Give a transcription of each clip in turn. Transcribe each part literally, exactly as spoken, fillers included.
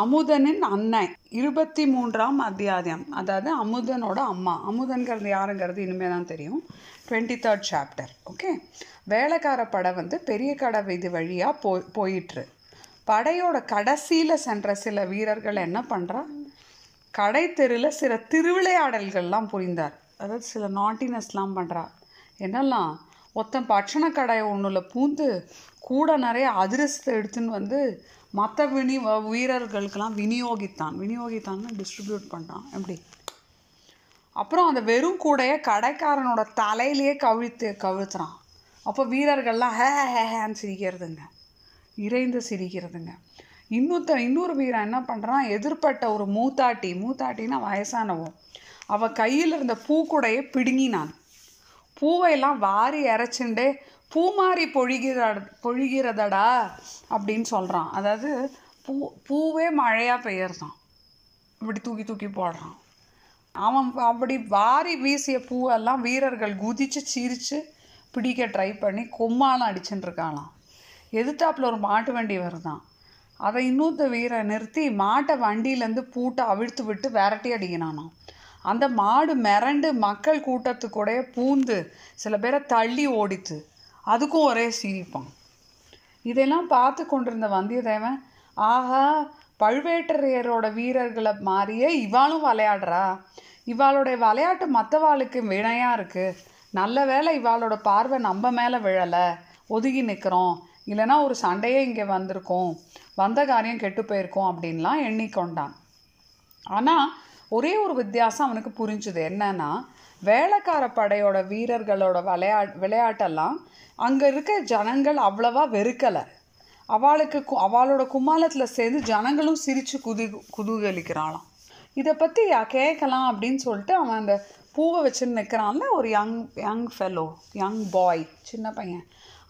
அமுதனின் அண்ணன், இருபத்தி மூன்றாம் அத்தியாயம், அதாவது அமுதனோட அம்மா. அமுதன்கிறது யாருங்கிறது இனிமேல் தான் தெரியும், டுவெண்ட்டி தேர்ட் சாப்டர். ஓகே, வேலைக்கார படை வந்து பெரிய கடை வீதி வழியாக போய் போயிட்டுரு. படையோட கடைசியில் சென்ற சில வீரர்கள் என்ன பண்ணுறா, கடை தெருவில் சில திருவிளையாடல்கள்லாம் புரிந்தார். அதாவது சில நாட்டினஸ்லாம் பண்ணுறா. என்னெல்லாம், ஒருத்தன் பட்சண கடையை ஒன்றில் பூந்து கூட நிறைய அதிரசத்தை எடுத்துன்னு வந்து மற்ற வினி வீரர்களுக்கெல்லாம் விநியோகித்தான். விநியோகித்தான்னு டிஸ்ட்ரிபியூட் பண்ணிட்டான். எப்படி, அப்புறம் அந்த வெறும் கூடைய கடைக்காரனோட தலையிலேயே கவிழ்த்து கவிழ்த்துறான். அப்போ வீரர்கள்லாம் ஹே ஹே ஹேன்னு சிரிக்கிறதுங்க, இறைந்து சிரிக்கிறதுங்க. இன்னொருத்த இன்னொரு வீரன் என்ன பண்ணுறான், எதிர்பட்ட ஒரு மூத்தாட்டி, மூத்தாட்டின்னா வயசானவோ, அவள் கையில் இருந்த பூக்கூடையை பிடுங்கினான். பூவையெல்லாம் வாரி இறைச்சுண்டே பூ மாறி பொழிகிற பொழிகிறதடா அப்படின்னு சொல்கிறான். அதாவது பூ பூவே மழையாக பெயர்தான், இப்படி தூக்கி தூக்கி போடுறான். அவன் அப்படி வாரி வீசிய பூவெல்லாம் வீரர்கள் குதித்து சிரித்து பிடிக்க ட்ரை பண்ணி கொம்மாலாம் அடிச்சுட்டுருக்காளாம். எதிர்த்தாப்பில் ஒரு மாட்டு வண்டி வருதான். அதை இன்னொருத்த வீரை நிறுத்தி மாட்டை வண்டியிலேருந்து பூட்டை அவிழ்த்து விட்டு விரட்டி அடிக்கிறானாம். அந்த மாடு மிரண்டு மக்கள் கூட்டத்துக்கூடைய பூந்து சில பேரை தள்ளி ஓடித்து, அதுக்கும் ஒரே சிரிப்பான். இதெல்லாம் பார்த்து கொண்டிருந்த வந்தியத்தேவன், ஆஹா, பழுவேட்டரையரோட வீரர்களை மாறியே இவாளும் விளையாடுறா, இவாளுடைய விளையாட்டு மற்றவாளுக்கு வினையாக இருக்குது, நல்ல வேளை இவாளோட பார்வை நம்ம மேலே விழலை, ஒதுங்கி நிற்கிறோம், இல்லைனா ஒரு சண்டையே இங்கே வந்திருக்கோம், வந்த காரியம் கெட்டு போயிருக்கோம் அப்படின்லாம் எண்ணிக்கொண்டான். ஆனால் ஒரே ஒரு வித்தியாசம் அவனுக்கு புரிஞ்சுது. என்னன்னா, வேலைக்கார படையோட வீரர்களோட விளையா விளையாட்டெல்லாம் அங்கே இருக்க ஜனங்கள் அவ்வளவா வெறுக்கலை. அவளுக்கு அவளோட குமாலத்தில் சேர்ந்து ஜனங்களும் சிரித்து குதி குதூகலிக்கிறாளாம். இதை பற்றி கேட்கலாம் அப்படின்னு சொல்லிட்டு அவன் அந்த பூவை வச்சுன்னு நிற்கிறான்ல ஒரு young young fellow young boy, சின்ன பையன்,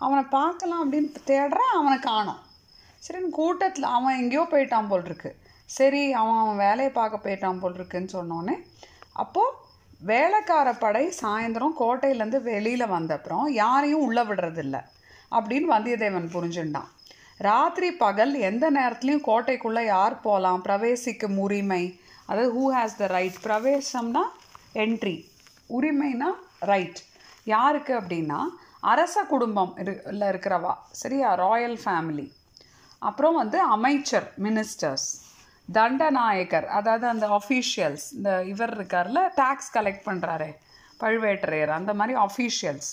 அவனை பார்க்கலாம் அப்படின்னு தேடுறேன், அவனை காணோம். சரின்னு கூட்டத்தில் அவன் எங்கேயோ போயிட்டான் போல் இருக்கு, சரி அவன் அவன் வேலையை பார்க்க போயிட்டான் போல் இருக்குன்னு சொன்னோன்னே, அப்போது வேலைக்கார படை சாயந்தரம் கோட்டையிலேருந்து வெளியில் வந்தப்புறம் யாரையும் உள்ளே விடுறதில்ல அப்படின்னு வந்தியத்தேவன் புரிஞ்சுட்டான். ராத்திரி பகல் எந்த நேரத்துலையும் கோட்டைக்குள்ளே யார் போகலாம், பிரவேசிக்கும் உரிமை, அதாவது ஹூ ஹேஸ் த ரைட், பிரவேசம்னா என்ட்ரி, உரிமைனா ரைட், யாருக்கு அப்படின்னா அரச குடும்பம் இல்லை இருக்கிறவா, சரியா, ராயல் ஃபேமிலி, அப்புறம் வந்து அமைச்சர் மினிஸ்டர்ஸ், தண்டநாயகர், அதாவது அந்த ஆஃபீஷியல்ஸ், இந்த இவர் இருக்கார்ல டேக்ஸ் கலெக்ட் பண்ணுறாரே பழுவேட்டரையர், அந்த மாதிரி ஆஃபீஷியல்ஸ்,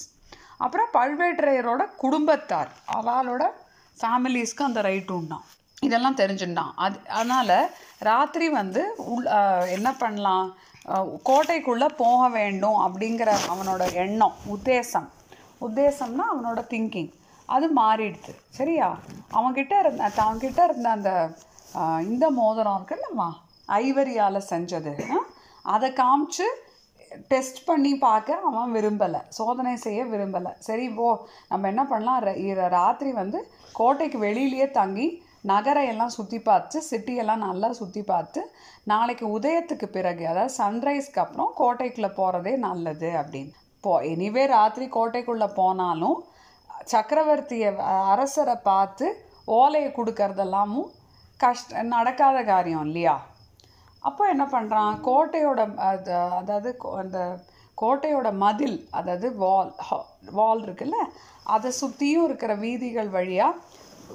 அப்புறம் பழுவேட்டரையரோட குடும்பத்தார், அவளோட ஃபேமிலிஸ்க்கு அந்த ரைட்டு உண்டான். இதெல்லாம் தெரிஞ்சுட்டான். அது அதனால் ராத்திரி வந்து உள் என்ன பண்ணலாம், கோட்டைக்குள்ளே போக வேண்டும் அப்படிங்கிற அவனோட எண்ணம், உத்தேசம், உத்தேசம்னா அவனோட திங்கிங், அது மாறிடுது. சரியா, அவன்கிட்ட இருந்த அவன்கிட்ட இருந்த அந்த இந்த மோதிரம் இருக்குல்லம்மா, ஐவரியால் செஞ்சது, அதை காமிச்சு டெஸ்ட் பண்ணி பார்க்க அவன் விரும்பலை, சோதனை செய்ய விரும்பலை. சரி போ, நம்ம என்ன பண்ணலாம், ராத்திரி வந்து கோட்டைக்கு வெளியிலேயே தங்கி நகரையெல்லாம் சுற்றி பார்த்து, சிட்டியெல்லாம் நல்லா சுற்றி பார்த்து நாளைக்கு உதயத்துக்கு பிறகு, அதாவது சன்ரைஸ்க்கு அப்புறம் கோட்டைக்குள்ளே போகிறதே நல்லது அப்படின்னு. போ எனிவே ராத்திரி கோட்டைக்குள்ளே போனாலும் சக்கரவர்த்தியை அரசரை பார்த்து ஓலையை கொடுக்கறதெல்லாமும் கஷ்ட நடக்காத காரியம் இல்லையா. அப்போ என்ன பண்ணுறான், கோட்டையோட அதாவது அந்த கோட்டையோட மதில், அதாவது வால் வால் இருக்குல்ல, அதை சுற்றியும் இருக்கிற வீதிகள் வழியாக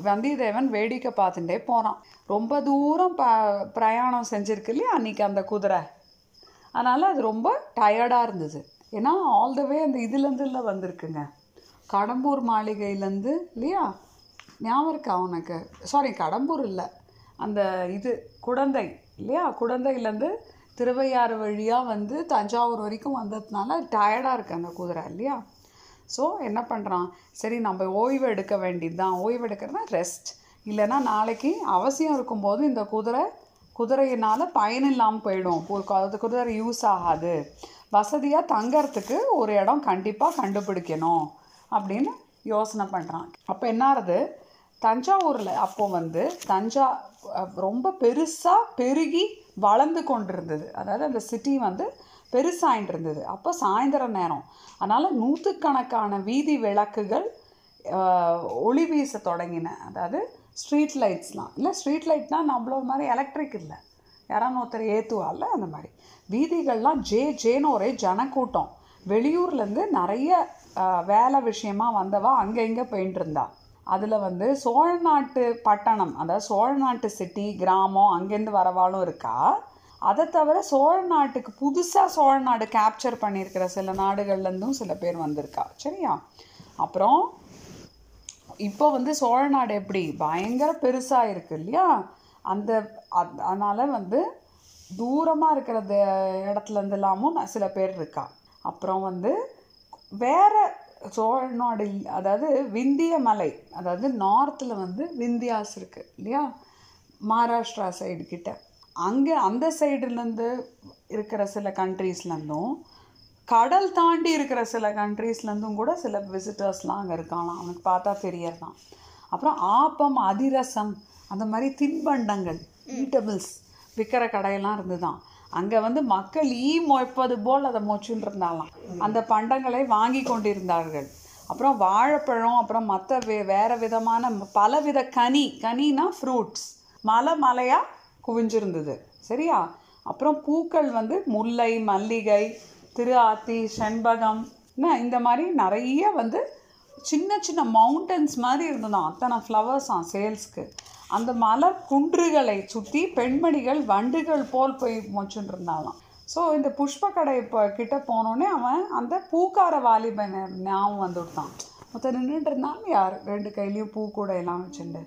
வந்தியத்தேவன் வேடிக்கை பார்த்துட்டே போகிறான். ரொம்ப தூரம் ப பிரயாணம் செஞ்சுருக்கு இல்லையா அன்றைக்கி அந்த குதிரை, அதனால் அது ரொம்ப டயர்டாக இருந்தது. ஏன்னா ஆல்தவே அந்த இதுலேருந்துல வந்திருக்குங்க, கடம்பூர் மாளிகையிலேருந்து இல்லையா, ஞாபகம் இருக்கா உனக்கு, சாரி கடம்பூர் இல்லை, அந்த இது குடந்தை இல்லையா, குடந்தையிலேருந்து திருவையாறு வழியாக வந்து தஞ்சாவூர் வரைக்கும் வந்ததுனால டயர்டாக இருக்குது அந்த குதிரை இல்லையா. ஸோ என்ன பண்ணுறான், சரி நம்ம ஓய்வு எடுக்க வேண்டியது தான், ஓய்வு எடுக்கிறதுனா ரெஸ்ட், இல்லைன்னா நாளைக்கு அவசியம் இருக்கும்போது இந்த குதிரை குதிரையினால் பயன் இல்லாமல் போயிடும், அது குதிரை யூஸ் ஆகாது, வசதியாக தங்கறதுக்கு ஒரு இடம் கண்டிப்பாக கண்டுபிடிக்கணும் அப்படின்னு யோசனை பண்ணுறான். அப்போ என்ன ஆகுது, தஞ்சாவூரில் அப்போது வந்து தஞ்சா ரொம்ப பெருசாக பெருகி வளர்ந்து கொண்டிருந்தது, அதாவது அந்த சிட்டி வந்து பெருசாகிட்டு இருந்தது. அப்போ சாயந்தர நேரம் அதனால் நூற்றுக்கணக்கான வீதி விளக்குகள் ஒளி வீச தொடங்கின, அதாவது ஸ்ட்ரீட் லைட்ஸ்லாம் இல்லை, ஸ்ட்ரீட் லைட்னால் நம்மளோட மாதிரி எலக்ட்ரிக் இல்லை, யாரான ஒருத்தர் ஏற்றுவாள் அந்த மாதிரி. வீதிகள்லாம் ஜே ஜேன்னு ஒரே ஜனக்கூட்டம். வெளியூர்லேருந்து நிறைய வேலை விஷயமாக வந்தவா அங்கே இங்கே போயின்ட்டு இருந்தா. அதில் வந்து சோழ நாட்டு பட்டணம், அதாவது சோழ நாட்டு சிட்டி கிராமம் அங்கேருந்து வரவாலும் இருக்கா. அதை தவிர சோழ நாட்டுக்கு புதுசாக சோழ நாடு கேப்சர் பண்ணியிருக்கிற சில நாடுகள்லேருந்தும் சில பேர் வந்திருக்கா. சரியா? அப்புறம் இப்போ வந்து சோழ நாடு எப்படி பயங்கர பெருசாக இருக்குது இல்லையா, அந்த அதனால் வந்து தூரமாக இருக்கிற இடத்துலேருந்து எல்லாமும் சில பேர் இருக்கா. அப்புறம் வந்து வேறு சோழ நாடு, அதாவது விந்திய மலை, அதாவது நார்த்தில் வந்து விந்தியாஸ் இருக்குது இல்லையா, மகாராஷ்டிரா சைடு கிட்ட, அங்கே அந்த சைடுலேருந்து இருக்கிற சில கண்ட்ரீஸ்லேருந்தும் கடல் தாண்டி இருக்கிற சில கண்ட்ரீஸ்லேருந்தும் கூட சில விசிட்டர்ஸ்லாம் அங்கே இருக்காங்களாம். அவனுக்கு பார்த்தா பெரியர் தான். அப்புறம் ஆப்பம், அதிரசம், அந்த மாதிரி தின்பண்டங்கள், ஈட்டபிள்ஸ் விற்கிற கடையெல்லாம் இருந்து தான் அங்கே வந்து மக்கள் ஈ மொய்ப்பது போல் அதை மொச்சுன்னு இருந்தாலாம், அந்த பண்டங்களை வாங்கி கொண்டிருந்தார்கள். அப்புறம் வாழைப்பழம், அப்புறம் மற்ற வே வேறு விதமான பலவித கனி, கனினா ஃப்ரூட்ஸ், மலை மலையாக குவிஞ்சிருந்தது. சரியா? அப்புறம் பூக்கள் வந்து முல்லை, மல்லிகை, திரு ஆத்தி, செண்பகம், இந்த மாதிரி நிறைய வந்து சின்ன சின்ன மவுண்டன்ஸ் மாதிரி இருந்ததுதான் அத்தனை ஃப்ளவர்ஸ் தான் சேல்ஸ்க்கு. அந்த மலர் குன்றுகளை சுற்றி பெண்மணிகள் வண்டுகள் போல் போய் மொச்சுட்டு இருந்தாலாம். ஸோ இந்த புஷ்ப கடை இப்போ கிட்டே போனோடனே அவன் அந்த பூக்கார வாலிபன் ஞாபகம் வந்துவிட்டான். மொத்தம் நின்றுட்டு இருந்தாலும் யார் ரெண்டு கையிலையும் பூ கூட எல்லாம் வச்சுண்டு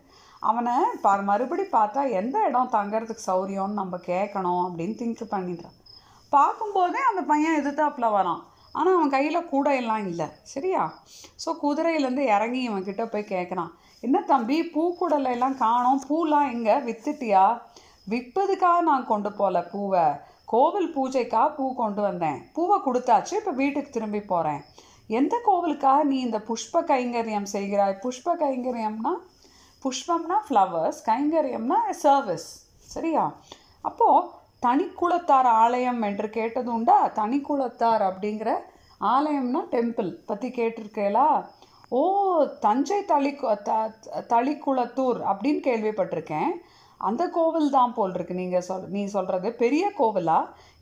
அவனை பா மறுபடி பார்த்தா எந்த இடம் தங்கறதுக்கு சௌரியம்னு நம்ம கேட்கணும் அப்படின்னு திங்க் பண்ணிடுறான். பார்க்கும்போதே அந்த பையன் எதிர்த்தாப்பில் வரான், ஆனால் அவன் கையில் கூடையெல்லாம் இல்லை. சரியா? ஸோ குதிரையிலேருந்து இறங்கி இவன்கிட்ட போய் கேட்குறான், என்ன தம்பி பூக்கூடலாம் காணோம், பூலாம் எங்கே வித்துட்டியா? விற்பதுக்காக நான் கொண்டு போகல பூவை, கோவில் பூஜைக்காக பூ கொண்டு வந்தேன். பூவை கொடுத்தாச்சு, இப்போ வீட்டுக்கு திரும்பி போகிறேன். எந்த கோவிலுக்காக நீ இந்த புஷ்ப கைங்கரியம் செய்கிறாய்? புஷ்ப கைங்கரியம்னா, புஷ்பம்னா ஃப்ளவர்ஸ், கைங்கரியம்னா சர்வீஸ். சரியா? அப்போது தனிக்குளத்தார் ஆலயம் என்று கேட்டது உண்டா? தனிக்குளத்தார் அப்படிங்கிற ஆலயம்னா டெம்பிள் பற்றி கேட்டிருக்கேளா? ஓ, தஞ்சை தளி த தளிக்குளத்தூர் அப்படின்னு கேள்விப்பட்டிருக்கேன். அந்த கோவில் தான் போல் இருக்கு நீங்கள் சொல் நீ சொல்கிறது. பெரிய கோவிலா?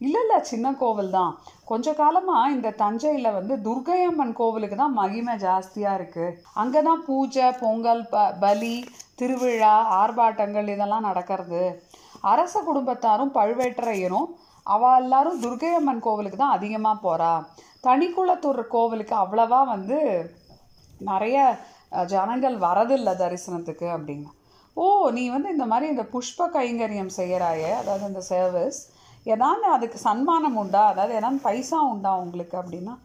இல்லை இல்லை, சின்ன கோவில் தான். கொஞ்ச காலமாக இந்த தஞ்சையில் வந்து துர்கையம்மன் கோவிலுக்கு தான் மகிமை ஜாஸ்தியாக இருக்குது. அங்கே தான் பூஜை, பொங்கல், ப பலி, திருவிழா, ஆர்ப்பாட்டங்கள் இதெல்லாம் நடக்கிறது. அரச குடும்பத்தாரும் பழுவேட்டரையரும் அவள் எல்லாரும் துர்கையம்மன் கோவிலுக்கு தான் அதிகமாக போகிறா. தனிக்குளத்தூர் கோவிலுக்கு அவ்வளவா வந்து நிறைய ஜனங்கள் வரதில்லை தரிசனத்துக்கு அப்படின்னா. ஓ, நீ வந்து இந்த மாதிரி இந்த புஷ்ப கைங்கரியம் செய்கிறாயே, அதாவது இந்த சர்வீஸ், ஏதாவது அதுக்கு சன்மானம் உண்டா, அதாவது ஏதாவது பைசா உண்டா உங்களுக்கு அப்படின்னா,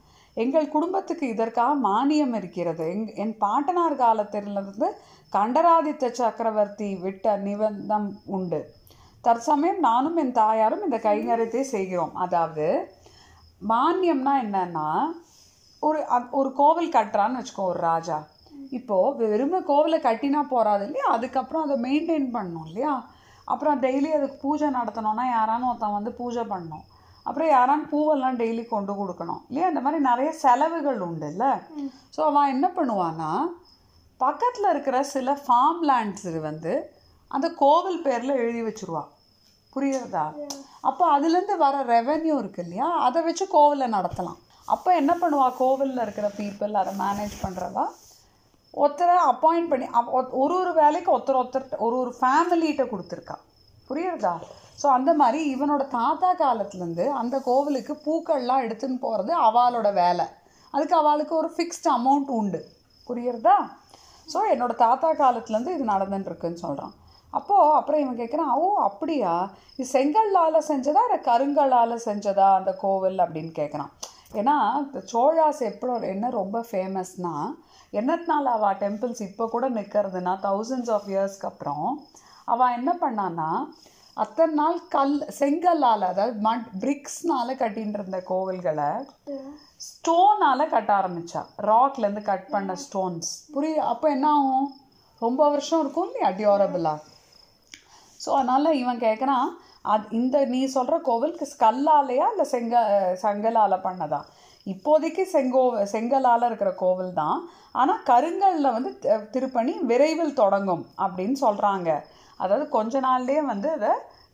எங்கள் குடும்பத்துக்கு இதற்காக மானியம் இருக்கிறது. எங் என் பாட்டனார் காலத்திலிருந்து கண்டராதித்த சக்கரவர்த்தி விட்ட நிபந்தம் உண்டு. தற்சமயம் நானும் என் தாயாரும் இந்த கைங்கரியத்தை செய்கிறோம். அதாவது மானியம்னா என்னன்னா, ஒரு ஒரு கோவில் கட்டுறான்னு வச்சுக்கோ ஒரு ராஜா. இப்போது வெறும் கோவிலை கட்டினா போகிறாது இல்லையா, அதுக்கப்புறம் அதை மெயின்டைன் பண்ணணும் இல்லையா. அப்புறம் டெய்லி அதுக்கு பூஜை நடத்தணும்னா யாரானு ஒருத்தன் வந்து பூஜை பண்ணணும். அப்புறம் யாரானு பூவெல்லாம் டெய்லி கொண்டு கொடுக்கணும் இல்லையா. இந்த மாதிரி நிறைய செலவுகள் உண்டு இல்லை. ஸோ அவன் என்ன பண்ணுவான்னா, பக்கத்தில் இருக்கிற சில ஃபார்ம் லேண்ட்ஸ் வந்து அந்த கோவில் பேரில் எழுதி வச்சுருவான். புரியுறதா? அப்போ அதுலேருந்து வர ரெவென்யூ இருக்குது இல்லையா, அதை வச்சு கோவிலை நடத்தலாம். அப்போ என்ன பண்ணுவா, கோவிலில் இருக்கிற பீப்புள் அதை மேனேஜ் பண்ணுறவா ஒருத்தரை அப்பாயிண்ட் பண்ணி ஒரு ஒரு வேலைக்கு ஒருத்தர் ஒருத்தர் ஒரு ஒரு ஃபேமிலிகிட்ட கொடுத்துருக்கா. புரியுறதா? ஸோ அந்த மாதிரி இவனோட தாத்தா காலத்துலேருந்து அந்த கோவிலுக்கு பூக்கள்லாம் எடுத்துன்னு போகிறது அவளோட வேலை. அதுக்கு அவளுக்கு ஒரு ஃபிக்ஸ்டு அமௌண்ட் உண்டு. புரியுறதா? ஸோ என்னோடய தாத்தா காலத்துலேருந்து இது நடந்துட்டுருக்குன்னு சொல்கிறான். அப்போது அப்புறம் இவன் கேட்குறான், ஓ அப்படியா, இது செங்கல்லால் செஞ்சதா இல்லை கருங்கல்லால் செஞ்சதா அந்த கோவில் அப்படின்னு கேட்குறான். ஏன்னா இந்த சோழாஸ் எப்போ என்ன ரொம்ப ஃபேமஸ்னால், என்னத்தினால அவள் டெம்பிள்ஸ் இப்போ கூட நிற்கிறதுனா தௌசண்ட்ஸ் ஆஃப் இயர்ஸ்க்கு அப்புறம் அவள் என்ன பண்ணான்னா, அத்தனை நாள் கல் செங்கல்லால், அதாவது மட் பிரிக்ஸ்னால் கட்டின்னு இருந்த கோவில்களை ஸ்டோனால் கட்ட ஆரம்பித்தா. ராக்லேருந்து கட் பண்ண ஸ்டோன்ஸ். புரிய? அப்போ என்ன ஆகும், ரொம்ப வருஷம் இருக்கும் இல்லையா, டியூரபிளாக. ஸோ அதனால் இவன் கேட்குறான், அது இந்த நீ சொல்கிற கோவிலுக்கு கல்லாலையா இல்லை செங்க செங்கலால் பண்ணதா? இப்போதைக்கு செங்கோ செங்கலால் இருக்கிற கோவில் தான். ஆனால் கருங்கல்லில் வந்து திருப்பணி விரைவில் தொடங்கும் அப்படின்னு சொல்கிறாங்க. அதாவது கொஞ்ச நாள்லேயே வந்து அதை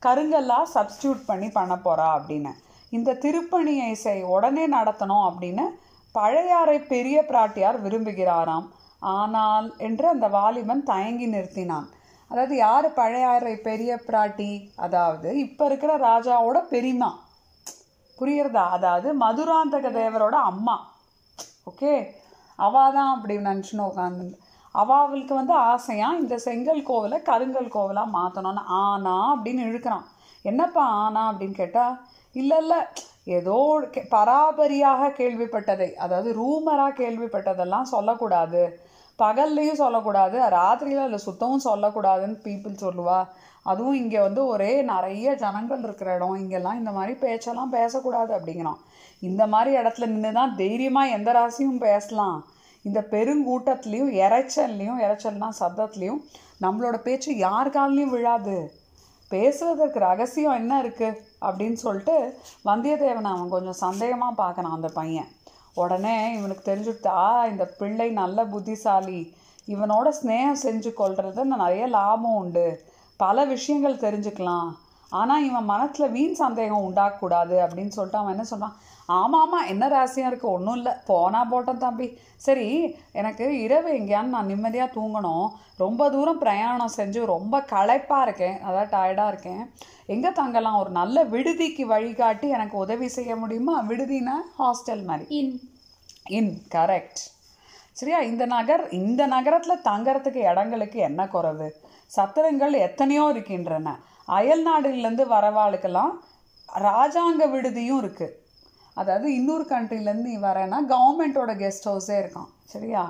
கருங்கல்லாக சப்ஸ்டியூட் பண்ணி பண்ண போகிறா அப்படின்னு. இந்த திருப்பணியை செய் உடனே நடத்தணும் அப்படின்னு பழையாறை பெரிய பிராட்டியார் விரும்புகிறாராம். ஆனால் என்று அந்த வாலிபன் தயங்கி நிறுத்தினான். அதாவது யார் பழையாறை பெரிய பிராட்டி? அதாவது இப்போ இருக்கிற ராஜாவோட பெரியம்மா, புரியுறதா? அதாவது மதுராந்தக தேவரோட அம்மா. ஓகே, அவள் தான் அப்படி நினச்சின்னு உட்காந்து அவளுக்கு வந்து ஆசையாக இந்த செங்கல் கோவிலை கருங்கல் கோவிலாக மாற்றணும்னு ஆனா அப்படின்னு இழுக்கிறான். என்னப்பா ஆனா அப்படின்னு கேட்டால், இல்லை இல்லை ஏதோ பராபரியாக கேள்விப்பட்டதை, அதாவது ரூமராக கேள்விப்பட்டதெல்லாம் சொல்லக்கூடாது, பகல்லையும் சொல்லக்கூடாது, ராத்திரியில் இல்லை சுத்தமும் சொல்லக்கூடாதுன்னு பீப்புள் சொல்லுவா. அதுவும் இங்கே வந்து ஒரே நிறைய ஜனங்கள் இருக்கிற இடம், இங்கெல்லாம் இந்த மாதிரி பேச்செல்லாம் பேசக்கூடாது அப்படிங்கிறோம். இந்த மாதிரி இடத்துல நின்று தான் தைரியமாக எந்த ராசியும் பேசலாம். இந்த பெருங்கூட்டத்துலேயும் இறைச்சல்லையும், இறைச்சல்னா சத்தத்துலேயும் நம்மளோட பேச்சு யார் காலிலையும் விழாது. பேசுவதற்கு ரகசியம் என்ன இருக்குது அப்படின்னு சொல்லிட்டு வந்தியத்தேவனை அவன் கொஞ்சம் சந்தேகமாக பார்க்குறான் அந்த பையன். உடனே இவனுக்கு தெரிஞ்சுட்டா இந்த பிள்ளை நல்ல புத்திசாலி, இவனோட ஸ்நேகம் செஞ்சு கொள்றது நிறைய லாபம் உண்டு, பல விஷயங்கள் தெரிஞ்சுக்கலாம், ஆனால் இவன் மனத்தில் வீண் சந்தேகம் உண்டாக்கக்கூடாது அப்படின்னு சொல்லிட்டு அவன் என்ன சொன்னான், ஆமாம் ஆமாம் என்ன ராசியாக இருக்குது, ஒன்றும் இல்லை, போனால் போட்டேன் தம்பி. சரி, எனக்கு இரவு எங்கேயான்னு நான் நிம்மதியாக தூங்கணும், ரொம்ப தூரம் பிரயாணம் செஞ்சு ரொம்ப களைப்பாக இருக்கேன், அதாவது டயர்டாக இருக்கேன், எங்கே தங்கலாம், ஒரு நல்ல விடுதிக்கு வழிகாட்டி எனக்கு உதவி செய்ய முடியுமா? விடுதினா ஹாஸ்டல் மாதிரி. இன் இன் கரெக்ட். சரியா, இந்த நகர் இந்த நகரத்தில் தங்கறதுக்கு இடங்களுக்கு என்ன குறைவு? சத்திரங்கள் எத்தனையோ இருக்கின்றன. அயல் நாடுலேருந்து வரவாளுக்கெல்லாம் ராஜாங்க விடுதியும் இருக்குது. அதாவது இன்னொரு கண்ட்ரிலேருந்து நீ வரேன்னா கவர்மெண்ட்டோட கெஸ்ட் ஹவுஸே இருக்கான். சரியா,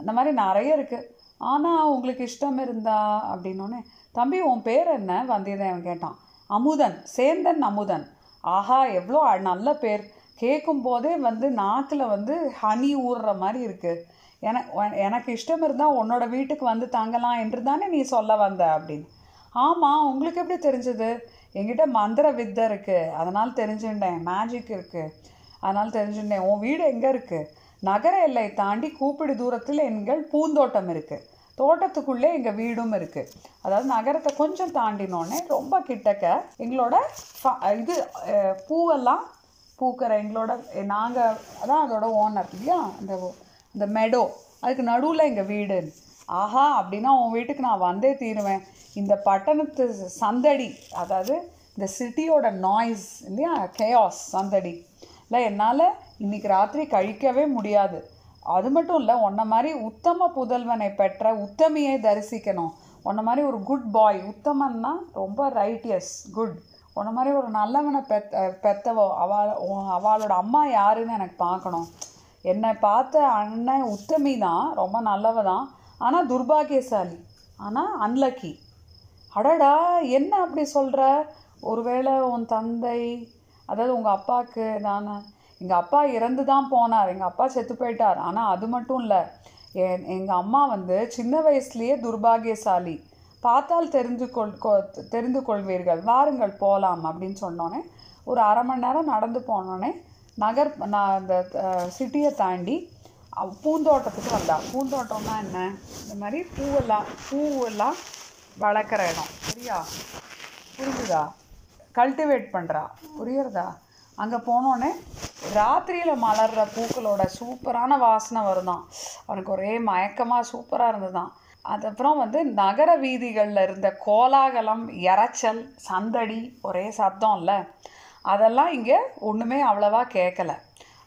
அந்த மாதிரி நிறைய இருக்குது. ஆனால் உங்களுக்கு இஷ்டம் இருந்தா அப்படின்னோடனே, தம்பி உன் பேர் என்ன வந்தியத்தேவன் கேட்டான். அமுதன், சேந்தன் அமுதன். ஆஹா, எவ்வளோ நல்ல பேர், கேட்கும் போதே வந்து நாக்கில் வந்து ஹனி ஊறுற மாதிரி இருக்குது. என எனக்கு இஷ்டம் இருந்தால் உன்னோட வீட்டுக்கு வந்து தங்கலாம் என்று தானே நீ சொல்ல வந்த அப்படின்னு. ஆமாம், உங்களுக்கு எப்படி தெரிஞ்சது? என்கிட்ட மந்திர வித்தை இருக்குது, அதனால் தெரிஞ்சுட்டேன். மேஜிக் இருக்குது, அதனால் தெரிஞ்சுட்டேன். உன் வீடு எங்கே இருக்குது? நகர எல்லை தாண்டி கூப்பிடு தூரத்தில் எங்கள் பூந்தோட்டம் இருக்குது, தோட்டத்துக்குள்ளே எங்கள் வீடும் இருக்குது. அதாவது நகரத்தை கொஞ்சம் தாண்டினோடனே ரொம்ப கிட்டக்க எங்களோட இது பூவெல்லாம் பூக்கிற எங்களோட நாங்கள் அதான் அதோட ஓனர் இல்லையா, அந்த இந்த மெடோ, அதுக்கு நடுவில் எங்கள் வீடு. ஆஹா, அப்படின்னா உன் வீட்டுக்கு நான் வந்தே தீருவேன். இந்த பட்டணத்து சந்தடி, அதாவது இந்த சிட்டியோட நாய்ஸ் இல்லையா, கேயாஸ் சந்தடி இல்லை என்னால் இன்றைக்கி ராத்திரி கழிக்கவே முடியாது. அது மட்டும் இல்லை, உன்ன மாதிரி உத்தம புதல்வனை பெற்ற உத்தமியை தரிசிக்கணும். உன்ன மாதிரி ஒரு குட் பாய், உத்தமன்னா ரொம்ப ரைட்டியஸ் குட், உன்ன மாதிரி ஒரு நல்லவனை பெத் பெற்றவோ அவள் அவளோட அம்மா யாருன்னு எனக்கு பார்க்கணும். என்னை பார்த்த அண்ணன் உத்தமி தான், ரொம்ப நல்லவ தான், ஆனால் துர்பாகியசாலி, ஆனால் அன்லக்கி. அடடா, என்ன அப்படி சொல்கிற? ஒருவேளை உன் தந்தை, அதாவது உங்கள் அப்பாவுக்கு நான், எங்கள் அப்பா இறந்து தான் போனார், எங்கள் அப்பா செத்து போயிட்டார். ஆனால் அது மட்டும் இல்லை, என் எங்கள் அம்மா வந்து சின்ன வயசுலேயே துர்பாகியசாலி. பார்த்தால் தெரிந்து கொள் தெரிந்து கொள்வீர்கள், வாருங்கள் போகலாம் அப்படின்னு சொன்னோன்னே ஒரு அரை மணி நேரம் நடந்து போனோடனே நகர் நான் அந்த சிட்டியை தாண்டி பூந்தோட்டத்துக்கு வந்தா. பூந்தோட்டம்னா என்ன? இந்த மாதிரி பூவெல்லாம் பூவெல்லாம் வளர்க்குற இடம். சரியா, புரிஞ்சுதா? கல்டிவேட் பண்ணுறா, புரியுறதா? அங்கே போனோடனே ராத்திரியில் மலர்ற பூக்களோட சூப்பரான வாசனை வருதான். அவனுக்கு ஒரே மயக்கமாக சூப்பராக இருந்ததுதான். அதுக்கப்புறம் வந்து நகர வீதிகளில் இருந்த கோலாகலம், இறைச்சல், சந்தடி, ஒரே சத்தம் இல்லை, அதெல்லாம் இங்கே ஒன்றுமே அவ்வளவா கேட்கலை.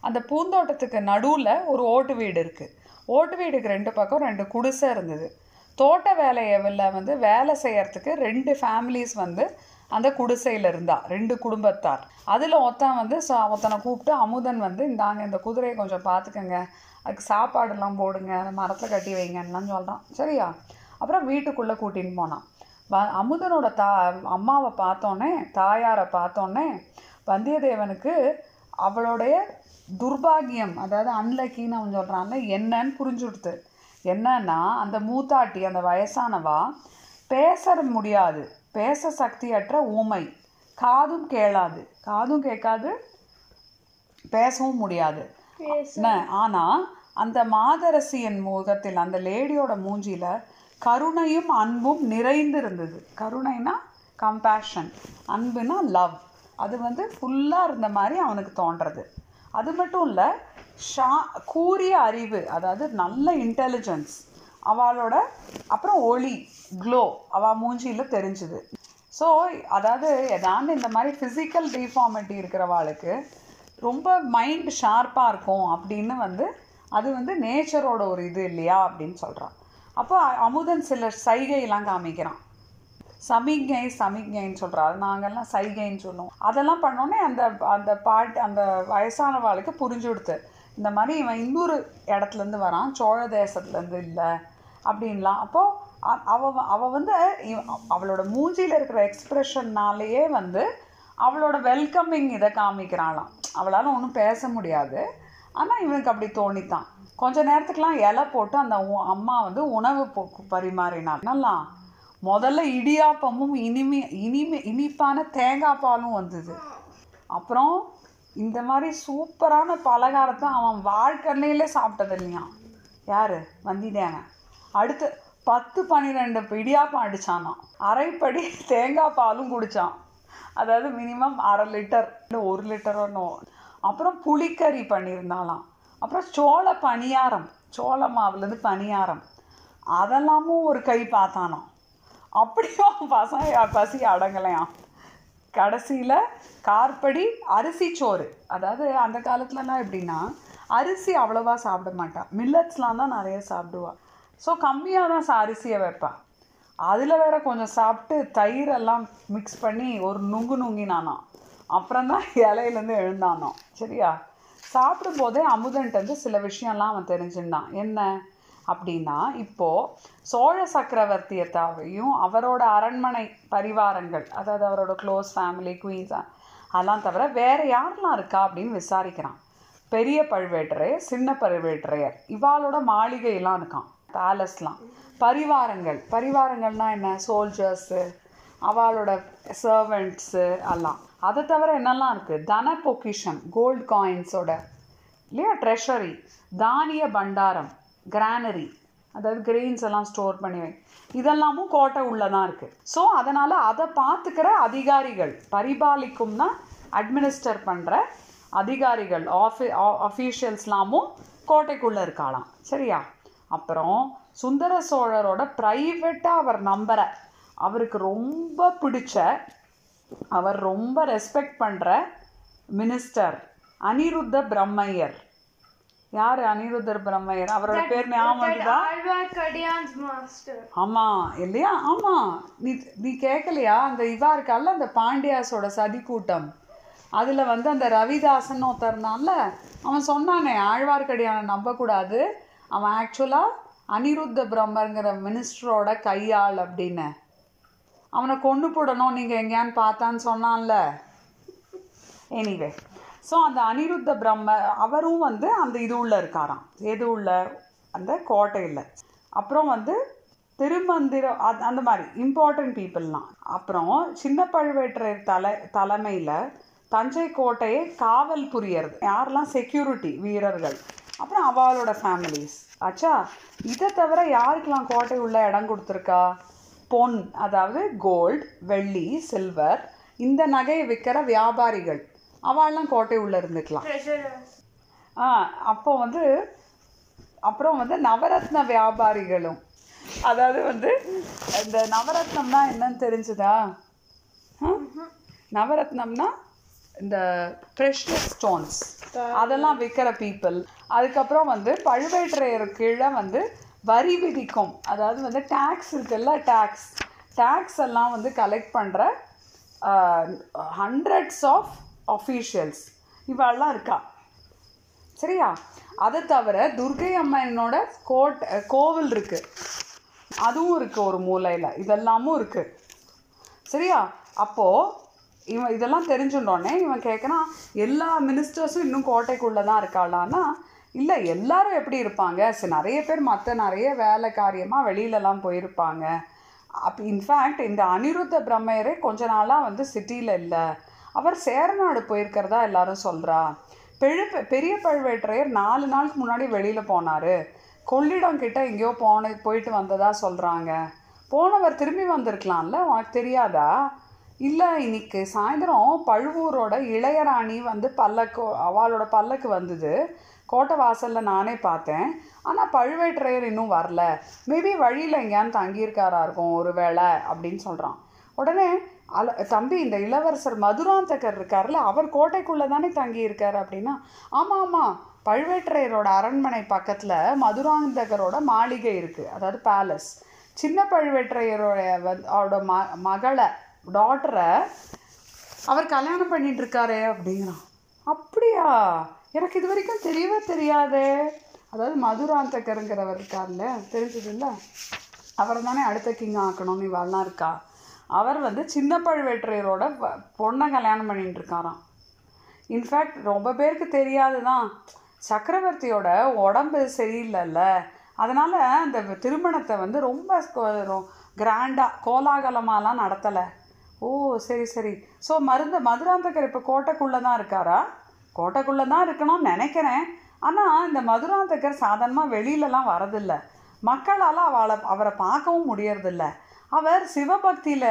அந்த பூந்தோட்டத்துக்கு நடுவில் ஒரு ஓட்டு வீடு இருக்குது. ஓட்டு வீடுக்கு ரெண்டு பக்கம் ரெண்டு குடிசை இருந்தது. தோட்ட வேலையில் வந்து வேலை செய்கிறதுக்கு ரெண்டு ஃபேமிலிஸ் வந்து அந்த குடிசையில் இருந்தா, ரெண்டு குடும்பத்தார். அதில் ஒருத்தன் வந்து சா ஒருத்தனை கூப்பிட்டு அமுதன் வந்து, இந்தாங்க இந்த குதிரையை கொஞ்சம் பார்த்துக்கங்க, அதுக்கு சாப்பாடுலாம் போடுங்க, மரத்தில் கட்டி வைங்கன்னெலாம் சொல்கிறான். சரியா, அப்புறம் வீட்டுக்குள்ளே கூட்டின்னு போனான். வ அமுதனோட தா அம்மாவை பார்த்தோன்னே, தாயாரை பார்த்தோன்னே வந்தியத்தேவனுக்கு அவளுடைய துர்பாகியம், அதாவது அன்லக்கின்னு அவன் சொல்கிறான்ல, என்னன்னு புரிஞ்சுடுது. என்னன்னா, அந்த மூத்தாட்டி, அந்த வயசானவா, பேச முடியாது, பேச சக்தியற்ற ஊமை, காதும் கேளாது, காதும் கேட்காது, பேசவும் முடியாது. ஆனால் அந்த மாதரசியின் முகத்தில், அந்த லேடியோட மூஞ்சியில் கருணையும் அன்பும் நிறைந்திருந்தது. கருணைனா கம்பேஷன், அன்புனா லவ். அது வந்து ஃபுல்லாக இருந்த மாதிரி அவனுக்கு தோன்றது. அது மட்டும் இல்லை, ஷா கூரிய அறிவு, அதாவது நல்ல இன்டெலிஜென்ஸ் அவளோட. அப்புறம் ஒளி, க்ளோ அவள் மூஞ்சியில் தெரிஞ்சுது. ஸோ அதாவது ஏதாவது இந்த மாதிரி ஃபிசிக்கல் டிஃபார்மிட்டி இருக்கிறவாளுக்கு ரொம்ப மைண்ட் ஷார்ப்பாக இருக்கும் அப்படின்னு வந்து அது வந்து நேச்சரோட ஒரு இது இல்லையா அப்படின்னு சொல்கிறான். அப்போ அமுதன் சில சைகையெல்லாம் காமிக்கிறான். சமிக்ஞை சமிக்ஞைன்னு சொல்கிறா, அது நாங்கள்லாம் சைகைன்னு சொன்னோம். அதெல்லாம் பண்ணோன்னே அந்த அந்த பாட்டு அந்த வயசானவாளுக்கு புரிஞ்சுடுத்து. இந்த மாதிரி இவன் இன்னொரு இடத்துலேருந்து வரான், சோழ தேசத்துலேருந்து இல்லை அப்படின்லாம். அப்போது அவ அவள் வந்து அவளோட மூஞ்சியில் இருக்கிற எக்ஸ்ப்ரெஷன்னாலேயே வந்து அவளோட வெல்கமிங் இதை காமிக்கிறாளாம். அவளால் ஒன்றும் பேச முடியாது, ஆனால் இவனுக்கு அப்படி தோணித்தான். கொஞ்சம் நேரத்துக்குலாம் இலை போட்டு அந்த அம்மா வந்து உணவு பரிமாறினாள். நல்லா முதல்ல இடியாப்பமும் இனிமே இனிமே இனிப்பான தேங்காய் பாலும் வந்தது. அப்புறம் இந்த மாதிரி சூப்பரான பலகாரத்தை அவன் வாழ்க்கையிலே சாப்பிட்டது இல்லையா யார் வந்திதேங்க. அடுத்து பத்து பன்னிரெண்டு இடியாப்பம் அடித்தானா, அரைப்படி தேங்காய் பாலும் குடித்தான். அதாவது மினிமம் அரை லிட்டர் இல்லை ஒரு லிட்டரோ நோ. அப்புறம் புளிக்கறி பண்ணியிருந்தாலாம். அப்புறம் சோள பணியாரம், சோள மாவுலேருந்து பணியாரம், அதெல்லாமும் ஒரு கை பார்த்தானா. அப்படியும் பச பசி அடங்கலையாம். கடைசியில் கார்படி அரிசி சோறு, அதாவது அந்த காலத்துலலாம் எப்படின்னா அரிசி அவ்வளோவா சாப்பிட மாட்டாள், மில்லட்ஸ்லாம் தான் நிறைய சாப்பிடுவாள். ஸோ கம்மியாக தான் சா அரிசியை வைப்பாள். அதில் வேற கொஞ்சம் சாப்பிட்டு தயிரெல்லாம் மிக்ஸ் பண்ணி ஒரு நுங்கு நுங்கினானான். அப்புறம் தான் இலையிலேருந்து எழுந்தானான். சரியா சாப்பிடும்போதே அமுதன்ட்டு வந்து சில விஷயம்லாம் அவன் தெரிஞ்சுட்டான். என்ன அப்படின்னா, இப்போது சோழ சக்கரவர்த்தியத்தாவையும் அவரோட அரண்மனை பரிவாரங்கள், அதாவது அவரோட க்ளோஸ் ஃபேமிலி குயின்ஸ் அதெல்லாம் தவிர வேறு யாரெல்லாம் இருக்கா அப்படின்னு விசாரிக்கிறான். பெரிய பழுவேட்டரையர், சின்ன பழுவேட்டரையர், இவாளோட மாளிகையெல்லாம் இருக்கான், பேலஸ்லாம். பரிவாரங்கள், பரிவாரங்கள்னால் என்ன, சோல்ஜர்ஸு, அவளோட சர்வெண்ட்ஸு எல்லாம். அதை தவிர என்னெல்லாம் இருக்குது, தன பொக்கிஷன், கோல்டு காயின்ஸோட இல்லையா, ட்ரெஷரி, தானிய பண்டாரம், கிரானரி, அதாவது கிரெயின்ஸ் எல்லாம் ஸ்டோர் பண்ணுவேன். இதெல்லாமும் கோட்டை உள்ளே தான் இருக்குது. ஸோ அதனால் அதை பார்த்துக்கிற அதிகாரிகள், பரிபாலிக்கும்னா அட்மினிஸ்டர் பண்ணுற அதிகாரிகள், ஆஃபி அஃபீஷியல்ஸ்லாமும் கோட்டைக்குள்ளே இருக்காளாம். சரியா அப்புறம் சுந்தர சோழரோட ப்ரைவேட்டாக அவர் நம்புகிற, அவருக்கு ரொம்ப பிடிச்ச, அவர் ரொம்ப ரெஸ்பெக்ட் பண்ணுற மினிஸ்டர் அனிருத்த பிரம்மையர். யார் அனிருத்தர் பிரம்மையர், அவரோட பேர் ஞாபகம் ஆமாம் இல்லையா? ஆமாம், நீ நீ கேட்கலையா? அந்த இவா இருக்கால, அந்த பாண்டியாஸோட சதி கூட்டம், அதில் வந்து அந்த ரவிதாசன் ஒருத்தர்னால அவன் சொன்னானே ஆழ்வார்க்கடியானை நம்பக்கூடாது, அவன் ஆக்சுவலாக அனிருத்த பிரம்மங்கிற மினிஸ்டரோட கையாள் அப்படின்னு. அவனை கொண்டு போடணும் நீங்கள் எங்கேயான்னு பார்த்தான்னு சொன்னான்ல. எனிவே ஸோ அந்த அனிருத்த பிரம்ம அவரும் வந்து அந்த இது உள்ள இருக்காராம், எது உள்ள, அந்த கோட்டையில். அப்புறம் வந்து திருமந்திரம் அது அந்த மாதிரி இம்பார்ட்டன்ட் பீப்புள்லாம். அப்புறம் சின்ன பழுவேட்டரையர் தலை தலைமையில் தஞ்சை கோட்டையை காவல் புரியறது யாரெல்லாம், செக்யூரிட்டி வீரர்கள், அப்புறம் அவளோட ஃபேமிலிஸ். ஆச்சா இதை தவிர யாருக்கெல்லாம் கோட்டை உள்ள இடம் கொடுத்துருக்கா, பொன், அதாவது கோல்டு, வெள்ளி, சில்வர், இந்த நகையை விற்கிற வியாபாரிகள், அவெல்லாம் கோட்டை உள்ளே இருந்துக்கலாம். ஆ அப்போ வந்து அப்புறம் வந்து நவரத்ன வியாபாரிகளும், அதாவது வந்து இந்த நவரத்னம்னா என்னன்னு தெரிஞ்சுதா? நவரத்னம்னா இந்த ப்ரெஷியஸ் ஸ்டோன்ஸ் அதெல்லாம் விற்கிற பீப்புள். அதுக்கப்புறம் வந்து பழுவேட்டரையர் கீழே வந்து வரி விதிக்கும், அதாவது வந்து டேக்ஸ் இருக்குல்ல, டேக்ஸ் டேக்ஸ் எல்லாம் வந்து கலெக்ட் பண்ணுற ஹண்ட்ரட்ஸ் ஆஃப் அஃபீஷியல்ஸ் இவெல்லாம் இருக்கா. சரியா அதை தவிர துர்கை அம்மனோட கோட் கோவில் இருக்குது, அதுவும் இருக்குது ஒரு மூலையில். இதெல்லாமும் இருக்குது. சரியா அப்போது இவன் இதெல்லாம் தெரிஞ்சுட்டோன்னே இவன் கேட்குறான், எல்லா மினிஸ்டர்ஸும் இன்னும் கோட்டைக்குள்ளே தான் இருக்காளான்னா? இல்லை, எல்லாரும் எப்படி இருப்பாங்க, சரி நிறைய பேர் மற்ற நிறைய வேலை காரியமாக வெளியிலலாம் போயிருப்பாங்க. அப் இன்ஃபேக்ட் இந்த அனிருத்த பிரம்மையரே கொஞ்ச நாளாக வந்து சிட்டியில் இல்லை, அவர் சேரநாடு போயிருக்கிறதா எல்லாரும் சொல்கிறா. பெழுப்ப பெரிய பழுவேட்டரையர் நாலு நாளுக்கு முன்னாடி வெளியில் போனார். கொள்ளிடம் கிட்டே எங்கேயோ போன போயிட்டு வந்ததா சொல்கிறாங்க. போனவர் திரும்பி வந்திருக்கலாம்ல, உனக்கு தெரியாதா? இல்லை, இன்னைக்கு சாயந்தரம் பழுவூரோட இளையராணி வந்து பல்லக்கு, அவளோட பல்லக்கு வந்தது. கோட்டை வாசலில் நானே பார்த்தேன். ஆனால் பழுவேட்டரையர் இன்னும் வரல. மேபி வழியில் எங்கேயான்னு தங்கியிருக்காரா இருக்கும் ஒரு வேளை அப்படின்னு சொல்கிறான். உடனே அல தம்பி, இந்த இளவரசர் மதுராந்தகர் இருக்கார்ல, அவர் கோட்டைக்குள்ளே தானே தங்கியிருக்கார் அப்படின்னா, ஆமாம் ஆமாம், பழுவேட்டரையரோட அரண்மனை பக்கத்தில் மதுராந்தகரோட மாளிகை இருக்குது, அதாவது பேலஸ். சின்ன பழுவேட்டரையரோட அவரோட ம மகளை டாக்டரை அவர் கல்யாணம் பண்ணிகிட்ருக்காரு அப்படிங்கிறான். அப்படியா, எனக்கு இது வரைக்கும் தெரியவே தெரியாதே. அதாவது மதுராந்தகருங்கிறவர் இருக்கார்ல, தெரிஞ்சதில்ல, அவரை தானே அடுத்த கிங் ஆக்கணும்னு இவெல்லாம் இருக்கா. அவர் வந்து சின்ன பழுவேற்றையரோட பொண்ணை கல்யாணம் பண்ணிகிட்டு இருக்காராம். இன்ஃபேக்ட் ரொம்ப பேருக்கு தெரியாது தான். சக்கரவர்த்தியோட உடம்பு சரியில்லைல்ல, அதனால் அந்த திருமணத்தை வந்து ரொம்ப கிராண்டாக கோலாகலமாலாம் நடத்தலை. ஓ சரி சரி. ஸோ மருந்த மதுராந்தகர் இப்போ கோட்டைக்குள்ளே தான் இருக்காரா? கோட்டைக்குள்ளே தான் இருக்கணும்னு நினைக்கிறேன். ஆனால் இந்த மதுராந்தகர் சாதாரணமாக வெளியிலலாம் வரதில்லை, மக்களால் அவளை அவரை பார்க்கவும் முடியறதில்ல. அவர் சிவபக்தியில்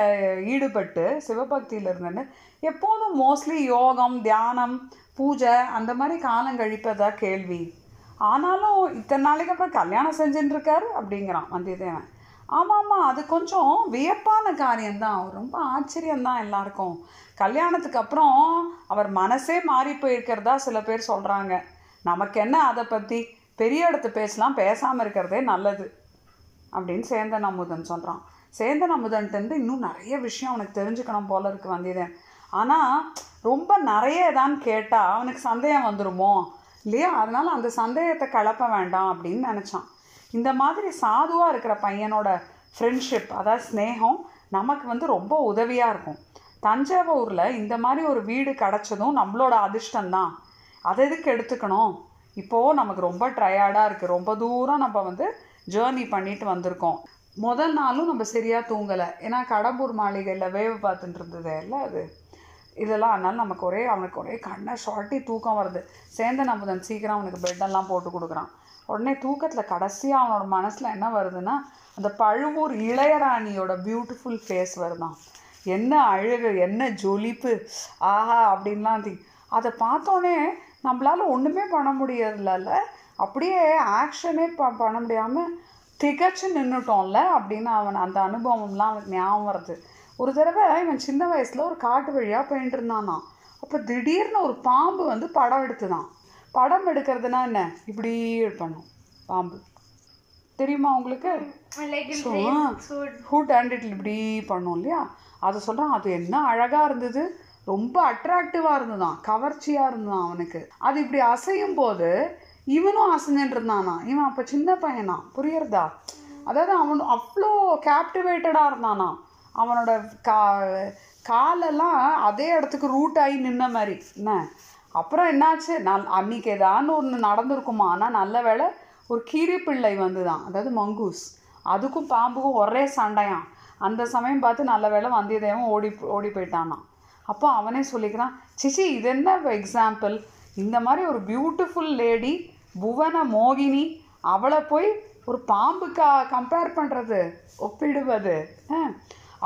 ஈடுபட்டு சிவபக்தியில் இருந்துன்னு எப்போதும் மோஸ்ட்லி யோகம், தியானம், பூஜை அந்த மாதிரி காலம் கழிப்பதா கேள்வி. ஆனாலும் இத்தனை நாளைக்கு அப்புறம் கல்யாணம் செஞ்சுட்டு இருக்காரு அப்படிங்கிறான் வந்தியத்தேவன். ஆமாம் ஆமாம், அது கொஞ்சம் வியப்பான காரியம்தான், ரொம்ப ஆச்சரியம்தான் எல்லாருக்கும். கல்யாணத்துக்கு அப்புறம் அவர் மனசே மாறி போயிருக்கிறதா சில பேர் சொல்கிறாங்க. நமக்கு என்ன அதை பற்றி, பெரிய இடத்து பேசலாம், பேசாமல் இருக்கிறதே நல்லது அப்படின்னு சேந்தன் அமுதன் சொல்கிறான். சேந்தன் அமுதன்ட்டு இன்னும் நிறைய விஷயம் அவனுக்கு தெரிஞ்சுக்கணும் போல இருக்குது வந்தியத்தேவன். ஆனால் ரொம்ப நிறைய ஏதான்னு கேட்டால் அவனுக்கு சந்தேகம் வந்துடுமோ இல்லையா, அதனால் அந்த சந்தேகத்தை கலப்ப வேண்டாம் அப்படின்னு நினச்சான். இந்த மாதிரி சாதுவாக இருக்கிற பையனோட ஃப்ரெண்ட்ஷிப், அதாவது ஸ்நேகம், நமக்கு வந்து ரொம்ப உதவியாக இருக்கும். தஞ்சாவூரில் இந்த மாதிரி ஒரு வீடு கிடச்சதும் நம்மளோட அதிர்ஷ்டம்தான், அதை எதுக்கு எடுத்துக்கணும். இப்போது நமக்கு ரொம்ப டயர்டாக இருக்குது, ரொம்ப தூரம் நம்ம வந்து ஜேர்னி பண்ணிட்டு வந்திருக்கோம். முதல் நாளும் நம்ம சரியாக தூங்கலை, ஏன்னா கடம்பூர் மாளிகையில் வேவு பார்த்துட்டு இருந்ததே இல்லை அது இதெல்லாம். அதனால் நமக்கு ஒரே அவனுக்கு ஒரே கண்ணை ஷார்ட்டி தூக்கம் வருது. சேந்தன் அமுதன் சீக்கிரம் அவனுக்கு பெட்டெல்லாம் போட்டு கொடுக்குறான். உடனே தூக்கத்தில் கடைசியாக அவனோட மனசில் என்ன வருதுன்னா, அந்த பழுவூர் இளையராணியோட பியூட்டிஃபுல் ஃபேஸ் வருதான். என்ன அழகு, என்ன ஜொலிப்பு, ஆஹா அப்படின்லாம் திங். அதை பார்த்தோன்னே நம்மளால் ஒன்றுமே பண்ண முடியறதில்ல, அப்படியே ஆக்ஷனே ப பண்ண முடியாமல் திகச்சு நின்றுட்டோம்ல அப்படின்னு அவன் அந்த அனுபவம்லாம் அவனுக்கு ஞாபகம் வருது. ஒரு தடவை இவன் சின்ன வயசில் ஒரு காட்டு வழியாக போயிட்டு இருந்தானா, அப்போ திடீர்னு ஒரு பாம்பு வந்து படம் எடுத்துதான். படம் எடுக்கிறதுனா என்ன, இப்படி பண்ணும் பாம்பு தெரியுமா உங்களுக்கு? ஹூட் ஹேண்டில் இப்படி பண்ணும் இல்லையா, அதை சொல்கிறான். அது என்ன அழகாக இருந்தது, ரொம்ப அட்ராக்டிவாக இருந்ததுதான், கவர்ச்சியாக இருந்ததுதான் அவனுக்கு. அது இப்படி அசையும் போது இவனும் அசைஞ்சிட்டு இருந்தானா, இவன் அப்போ சின்ன பையனா, புரியுறதா? அதாவது அவன் அவ்வளோ கேப்டிவேட்டடாக இருந்தானா, அவனோட கா காலெல்லாம் அதே இடத்துக்கு ரூட் ஆகி நின்ன மாதிரி என்ன. அப்புறம் என்னாச்சு, நான் அன்றைக்கி ஏதான்னு ஒன்று நடந்திருக்குமா, ஆனால் நல்ல வேலை ஒரு கீரி பிள்ளை வந்து தான், அதாவது மங்கூஸ், அதுக்கும் பாம்புக்கும் ஒரே சண்டையான். அந்த சமயம் பார்த்து நல்ல வேலை வந்தியத்தேவன் ஓடி ஓடி போயிட்டானான். அப்போ அவனே சொல்லிக்கிறான், சிச்சி இது என்ன எக்ஸாம்பிள், இந்த மாதிரி ஒரு பியூட்டிஃபுல் லேடி, புவன மோகினி, அவளை போய் ஒரு பாம்புக்கா கம்பேர் பண்ணுறது, ஒப்பிடுவது.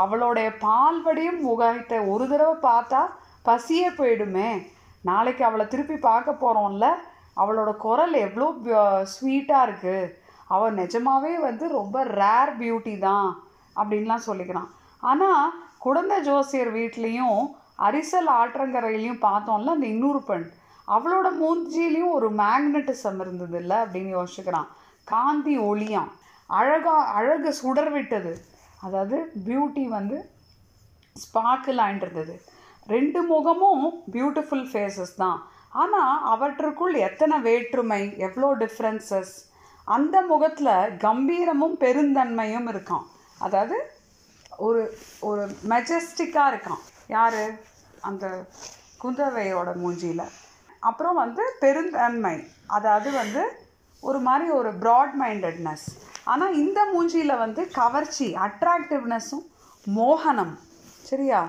அவளுடைய பால்வடியும் முகாய்த்த ஒரு தடவை பார்த்தா பசியே போயிடுமே, நாளைக்கு அவளை திருப்பி பார்க்க போகிறோம்ல, அவளோட குரல் எவ்வளோ ஸ்வீட்டாக இருக்குது, அவள் நிஜமாகவே வந்து ரொம்ப ரேர் பியூட்டி தான் அப்படின்லாம் சொல்லிக்கிறான். ஆனால் குடந்த ஜோசியர் வீட்லேயும் அரிசல் ஆற்றங்கரையிலையும் பார்த்தோம்ல அந்த இன்னொரு பெண், அவளோட மூஞ்சிலையும் ஒரு மேக்னட்டிசம் இருந்தது இல்லை அப்படின்னு யோசிக்கிறான். காந்தி ஒளியாம், அழகாக அழகு சுடர் விட்டது, அதாவது பியூட்டி வந்து ஸ்பார்க்கிள் ஆகிட்டுருந்தது. ரெண்டு முகமும் பியூட்டிஃபுல் ஃபேஸஸ் தான், ஆனால் அவற்றுக்குள் எத்தனை வேற்றுமை, எவ்வளோ டிஃப்ரென்சஸ். அந்த முகத்தில் கம்பீரமும் பெருந்தன்மையும் இருக்கான், அதாவது ஒரு ஒரு மெஜஸ்டிக்காக இருக்கான். யார்? அந்த குந்தவையோட மூஞ்சியில். அப்புறம் வந்து பெருந்தன்மை, அதாவது வந்து ஒரு மாதிரி ஒரு ப்ராட் மைண்டட்னஸ். ஆனால் இந்த மூஞ்சியில் வந்து கவர்ச்சி, அட்ராக்டிவ்னஸும் மோகனம், சரியா?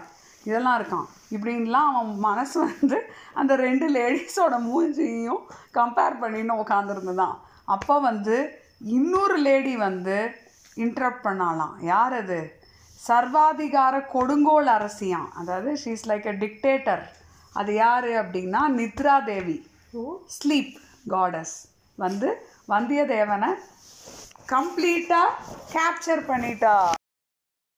இதெல்லாம் இருக்கான் இப்படின்லாம் அவன் மனசு வந்து அந்த ரெண்டு லேடிஸோட மூஞ்சியும் கம்பேர் பண்ணின்னு உட்காந்துருந்துதான். அப்போ வந்து இன்னொரு லேடி வந்து இன்ட்ரப்ட் பண்ணலாம். யார் அது? சர்வாதிகார கொடுங்கோல் அரசியான், அதாவது she is like a dictator. அது யார் அப்படின்னா நித்ராதேவி, ஸ்லீப் காடஸ் வந்து வந்தியத்தேவனை கம்ப்ளீட்டாக கேப்சர் பண்ணிட்டா.